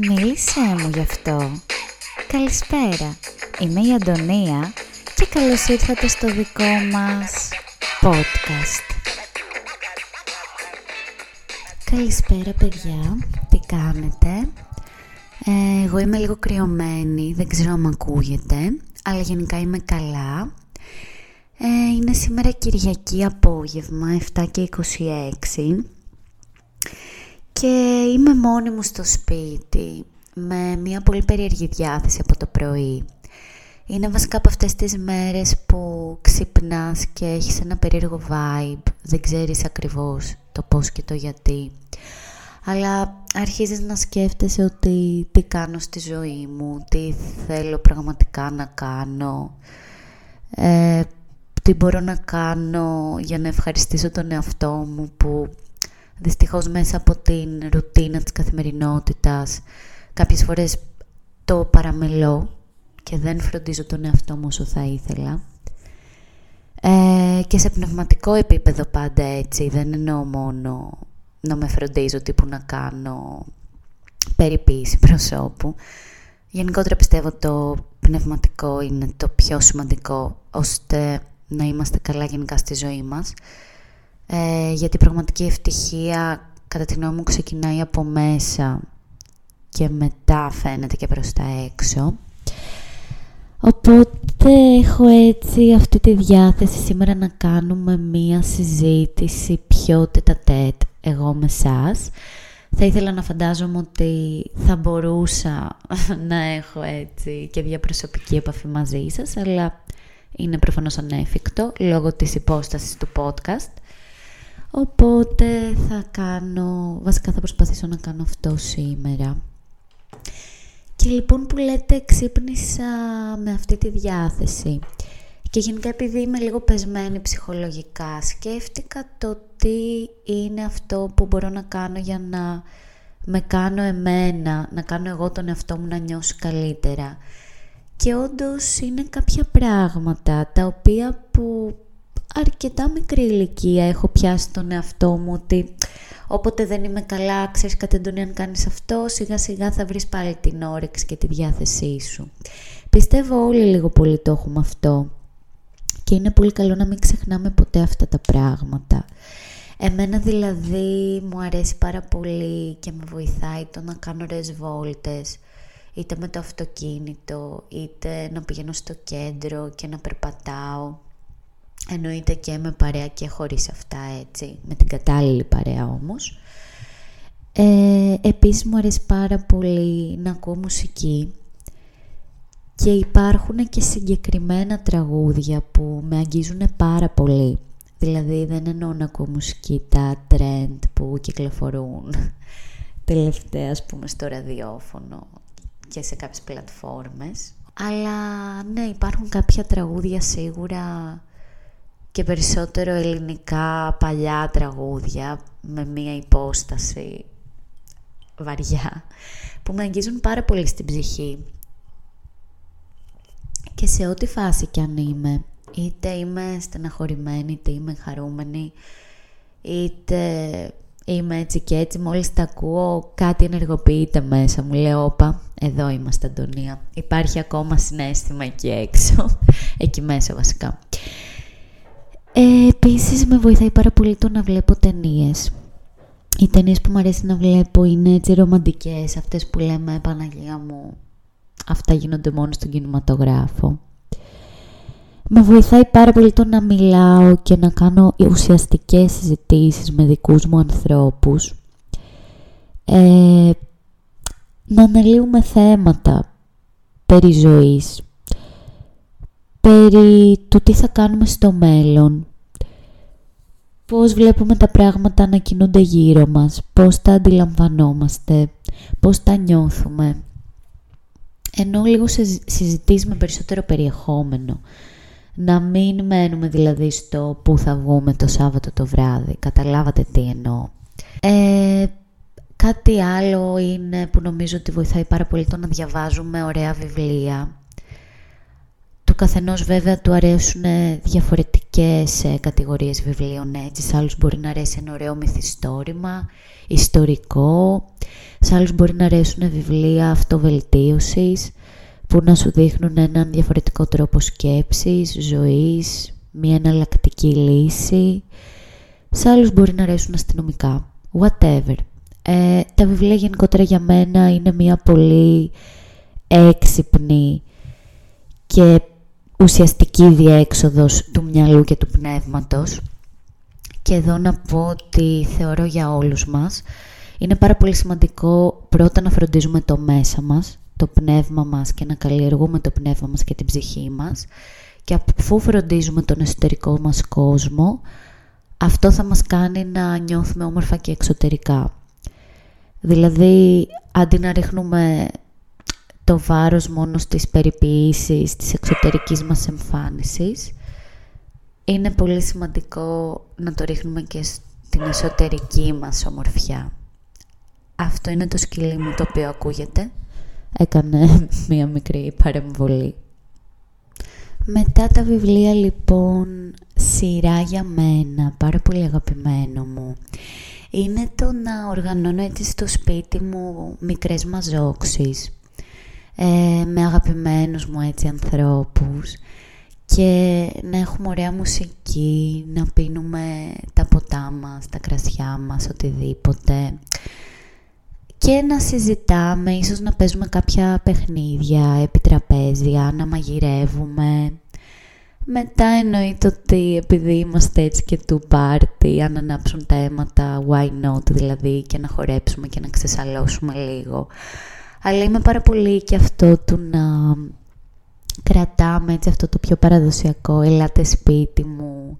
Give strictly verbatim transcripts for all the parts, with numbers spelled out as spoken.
Μίλησέ μου γι' αυτό. Καλησπέρα, είμαι η Αντωνία και καλώς ήρθατε στο δικό μας podcast. Καλησπέρα παιδιά, τι κάνετε? Ε, εγώ είμαι λίγο κρυωμένη, δεν ξέρω αν ακούγεται, αλλά γενικά είμαι καλά. Ε, είναι σήμερα Κυριακή απόγευμα, εφτά και είκοσι έξι. Και είμαι μόνη μου στο σπίτι, με μια πολύ περίεργη διάθεση από το πρωί. Είναι βασικά από αυτές τις μέρες που ξυπνάς και έχεις ένα περίεργο vibe, δεν ξέρεις ακριβώς το πώς και το γιατί. Αλλά αρχίζεις να σκέφτεσαι ότι τι κάνω στη ζωή μου, τι θέλω πραγματικά να κάνω, ε, τι μπορώ να κάνω για να ευχαριστήσω τον εαυτό μου που... Δυστυχώς μέσα από την ρουτίνα της καθημερινότητας κάποιες φορές το παραμελώ και δεν φροντίζω τον εαυτό μου όσο θα ήθελα. Ε, και σε πνευματικό επίπεδο πάντα έτσι, δεν εννοώ μόνο να με φροντίζω τύπου να κάνω περιποίηση προσώπου. Γενικότερα πιστεύω το πνευματικό είναι το πιο σημαντικό ώστε να είμαστε καλά γενικά στη ζωή μας. Ε, γιατί η πραγματική ευτυχία κατά τη γνώμη μου ξεκινάει από μέσα και μετά φαίνεται και προς τα έξω. Οπότε έχω έτσι αυτή τη διάθεση σήμερα να κάνουμε μία συζήτηση πιο τετατέτ εγώ με εσάς. Θα ήθελα να φαντάζομαι ότι θα μπορούσα να έχω έτσι και διαπροσωπική επαφή μαζί σας, αλλά είναι προφανώς ανέφικτο λόγω της υπόστασης του podcast. Οπότε θα κάνω, βασικά θα προσπαθήσω να κάνω αυτό σήμερα. Και λοιπόν που λέτε ξύπνησα με αυτή τη διάθεση. Και γενικά επειδή είμαι λίγο πεσμένη ψυχολογικά, σκέφτηκα το τι είναι αυτό που μπορώ να κάνω για να με κάνω εμένα, να κάνω εγώ τον εαυτό μου να νιώσω καλύτερα. Και όντως είναι κάποια πράγματα τα οποία που... αρκετά μικρή ηλικία έχω πιάσει τον εαυτό μου ότι όποτε δεν είμαι καλά, ξέρεις κατ' εντονή αν κάνεις αυτό, σιγά σιγά θα βρεις πάλι την όρεξη και τη διάθεσή σου. Πιστεύω όλοι λίγο πολύ το έχουμε αυτό και είναι πολύ καλό να μην ξεχνάμε ποτέ αυτά τα πράγματα. Εμένα δηλαδή μου αρέσει πάρα πολύ και με βοηθάει το να κάνω ωραίες βόλτες, είτε με το αυτοκίνητο, είτε να πηγαίνω στο κέντρο και να περπατάω. Εννοείται και με παρέα και χωρίς αυτά έτσι, με την κατάλληλη παρέα όμως. Ε, επίσης μου αρέσει πάρα πολύ να ακούω μουσική και υπάρχουν και συγκεκριμένα τραγούδια που με αγγίζουν πάρα πολύ. Δηλαδή δεν εννοώ να ακούω μουσική τα trend που κυκλοφορούν τελευταία ας πούμε στο ραδιόφωνο και σε κάποιες πλατφόρμες. Αλλά ναι, υπάρχουν κάποια τραγούδια σίγουρα... και περισσότερο ελληνικά παλιά τραγούδια με μία υπόσταση βαριά που με αγγίζουν πάρα πολύ στην ψυχή και σε ό,τι φάση κι αν είμαι, είτε είμαι στεναχωρημένη, είτε είμαι χαρούμενη, είτε είμαι έτσι και έτσι, μόλις τα ακούω κάτι ενεργοποιείται μέσα μου, λέω όπα, εδώ είμαστε Αντωνία, υπάρχει ακόμα συναίσθημα εκεί έξω, εκεί μέσα βασικά. Ε, επίσης με βοηθάει πάρα πολύ το να βλέπω ταινίες. Οι ταινίες που μου αρέσει να βλέπω είναι έτσι ρομαντικές, αυτές που λέμε Παναγία μου, αυτά γίνονται μόνο στον κινηματογράφο. Με βοηθάει πάρα πολύ το να μιλάω και να κάνω ουσιαστικές συζητήσεις με δικούς μου ανθρώπους. Ε, να αναλύουμε θέματα περί ζωής, περί του τι θα κάνουμε στο μέλλον, πώς βλέπουμε τα πράγματα να κινούνται γύρω μας, πώς τα αντιλαμβανόμαστε, πώς τα νιώθουμε. Ενώ λίγο συζητήσεις με περισσότερο περιεχόμενο. Να μην μένουμε δηλαδή στο πού θα βγούμε το Σάββατο το βράδυ. Καταλάβατε τι εννοώ. Ε, κάτι άλλο είναι που νομίζω ότι βοηθάει πάρα πολύ το να διαβάζουμε ωραία βιβλία. καθενός βέβαια του αρέσουν διαφορετικές κατηγορίες βιβλίων, έτσι. Σε άλλους μπορεί να αρέσει ένα ωραίο μυθιστόρημα, ιστορικό. Σε άλλους μπορεί να αρέσουν βιβλία αυτοβελτίωσης, που να σου δείχνουν έναν διαφορετικό τρόπο σκέψης, ζωής, μια εναλλακτική λύση. Σε άλλους μπορεί να αρέσουν αστυνομικά, whatever. Ε, τα βιβλία γενικότερα για μένα είναι μια πολύ έξυπνη και ουσιαστική διέξοδος του μυαλού και του πνεύματος. Και εδώ να πω ότι θεωρώ για όλους μας είναι πάρα πολύ σημαντικό πρώτα να φροντίζουμε το μέσα μας, το πνεύμα μας, και να καλλιεργούμε το πνεύμα μας και την ψυχή μας. Και αφού φροντίζουμε τον εσωτερικό μας κόσμο, αυτό θα μας κάνει να νιώθουμε όμορφα και εξωτερικά. Δηλαδή, αντί να ρίχνουμε το βάρος μόνο στις περιποιήσεις της εξωτερικής μας εμφάνισης, είναι πολύ σημαντικό να το ρίχνουμε και στην εσωτερική μας ομορφιά. Αυτό είναι το σκυλί μου το οποίο ακούγεται. Έκανε μία μικρή παρεμβολή. Μετά τα βιβλία, λοιπόν, σειρά για μένα, πάρα πολύ αγαπημένο μου, είναι το να οργανώνω έτσι στο σπίτι μου μικρές μαζόξεις ε, με αγαπημένους μου έτσι ανθρώπους, και να έχουμε ωραία μουσική, να πίνουμε τα ποτά μας, τα κρασιά μας, οτιδήποτε, και να συζητάμε, ίσως να παίζουμε κάποια παιχνίδια επί τραπέζια, να μαγειρεύουμε. Μετά εννοείται ότι επειδή είμαστε έτσι και του πάρτι, αν ανάψουν τα αίματα, why not, δηλαδή, και να χορέψουμε και να ξεσαλώσουμε λίγο. Αλλά είμαι πάρα πολύ και αυτό του να κρατάμε έτσι αυτό το πιο παραδοσιακό, ελάτε σπίτι μου,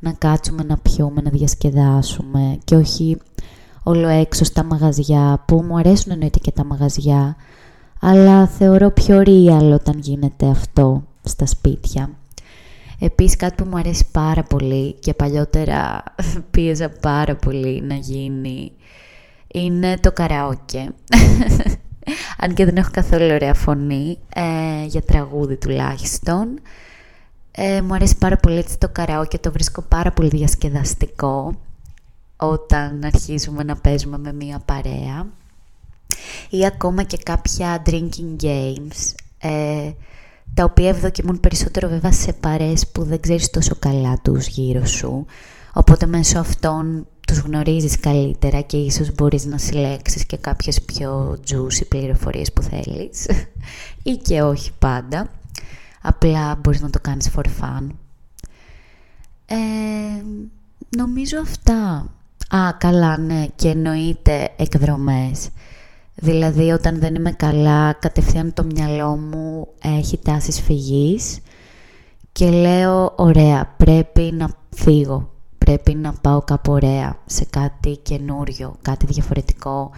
να κάτσουμε να πιούμε, να διασκεδάσουμε, και όχι όλο έξω στα μαγαζιά, που μου αρέσουν εννοείται και τα μαγαζιά, αλλά θεωρώ πιο real όταν γίνεται αυτό στα σπίτια. Επίσης, κάτι που μου αρέσει πάρα πολύ και παλιότερα πίεζα πάρα πολύ να γίνει, είναι το καραόκε. Αν και δεν έχω καθόλου ωραία φωνή, ε, για τραγούδι τουλάχιστον, ε, μου αρέσει πάρα πολύ έτσι το καραόκε, το βρίσκω πάρα πολύ διασκεδαστικό όταν αρχίζουμε να παίζουμε με μία παρέα, ή ακόμα και κάποια drinking games, ε, τα οποία ευδοκιμούν περισσότερο βέβαια σε παρέες που δεν ξέρεις τόσο καλά τους γύρω σου, οπότε μέσω αυτών τους γνωρίζεις καλύτερα και ίσως μπορείς να συλλέξεις και κάποιες πιο juicy πληροφορίες που θέλεις ή και όχι πάντα, απλά μπορείς να το κάνεις for fun. Ε, νομίζω αυτά. Α, καλά, ναι, και εννοείται εκδρομές. Δηλαδή, όταν δεν είμαι καλά, κατευθείαν το μυαλό μου έχει τάσεις φυγής και λέω, ωραία, πρέπει να φύγω, πρέπει να πάω κάπου ωραία, σε κάτι καινούριο, κάτι διαφορετικό,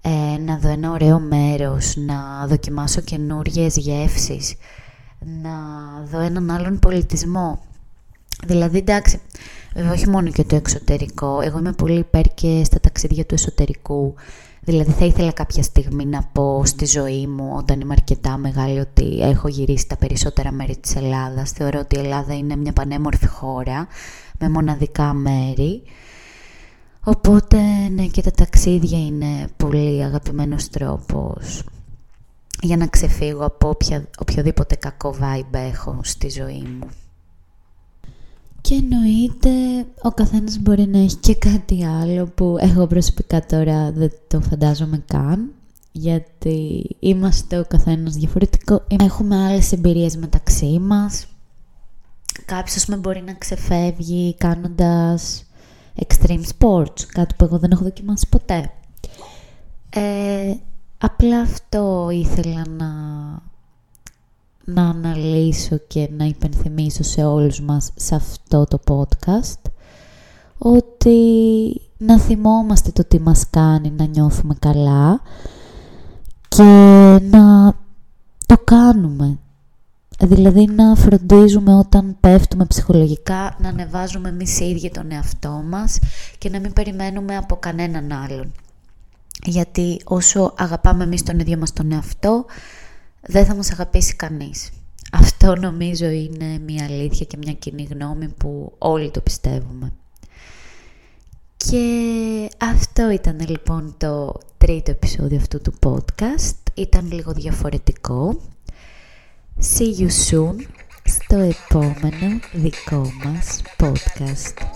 ε, να δω ένα ωραίο μέρος, να δοκιμάσω καινούριες γεύσεις, να δω έναν άλλον πολιτισμό. Δηλαδή, εντάξει, βέβαια όχι μόνο και το εξωτερικό, εγώ είμαι πολύ υπέρ και στα ταξίδια του εσωτερικού. Δηλαδή, θα ήθελα κάποια στιγμή να πω στη ζωή μου, όταν είμαι αρκετά μεγάλη, ότι έχω γυρίσει τα περισσότερα μέρη της Ελλάδας. Θεωρώ ότι η Ελλάδα είναι μια πανέμορφη χώρα, με μοναδικά μέρη. Οπότε, ναι, και τα ταξίδια είναι πολύ αγαπημένος τρόπος για να ξεφύγω από οποια, οποιοδήποτε κακό vibe έχω στη ζωή μου. Και εννοείται ο καθένας μπορεί να έχει και κάτι άλλο που εγώ προσωπικά τώρα δεν το φαντάζομαι καν, γιατί είμαστε ο καθένας διαφορετικό, έχουμε άλλες εμπειρίες μεταξύ μας. Κάποιος με μπορεί να ξεφεύγει κάνοντας extreme sports, κάτι που εγώ δεν έχω δοκιμάσει ποτέ. Ε, απλά αυτό ήθελα να... να αναλύσω και να υπενθυμίσω σε όλους μας σε αυτό το podcast, ότι να θυμόμαστε το τι μας κάνει να νιώθουμε καλά και να το κάνουμε. Δηλαδή, να φροντίζουμε όταν πέφτουμε ψυχολογικά, να ανεβάζουμε εμείς οι ίδιοι τον εαυτό μας και να μην περιμένουμε από κανέναν άλλον. Γιατί όσο αγαπάμε εμείς τον ίδιο μας τον εαυτό, δεν θα μας αγαπήσει κανείς. Αυτό νομίζω είναι μια αλήθεια και μια κοινή γνώμη που όλοι το πιστεύουμε. Και αυτό ήταν λοιπόν το τρίτο επεισόδιο αυτού του podcast. Ήταν λίγο διαφορετικό. See you soon στο επόμενο δικό μας podcast.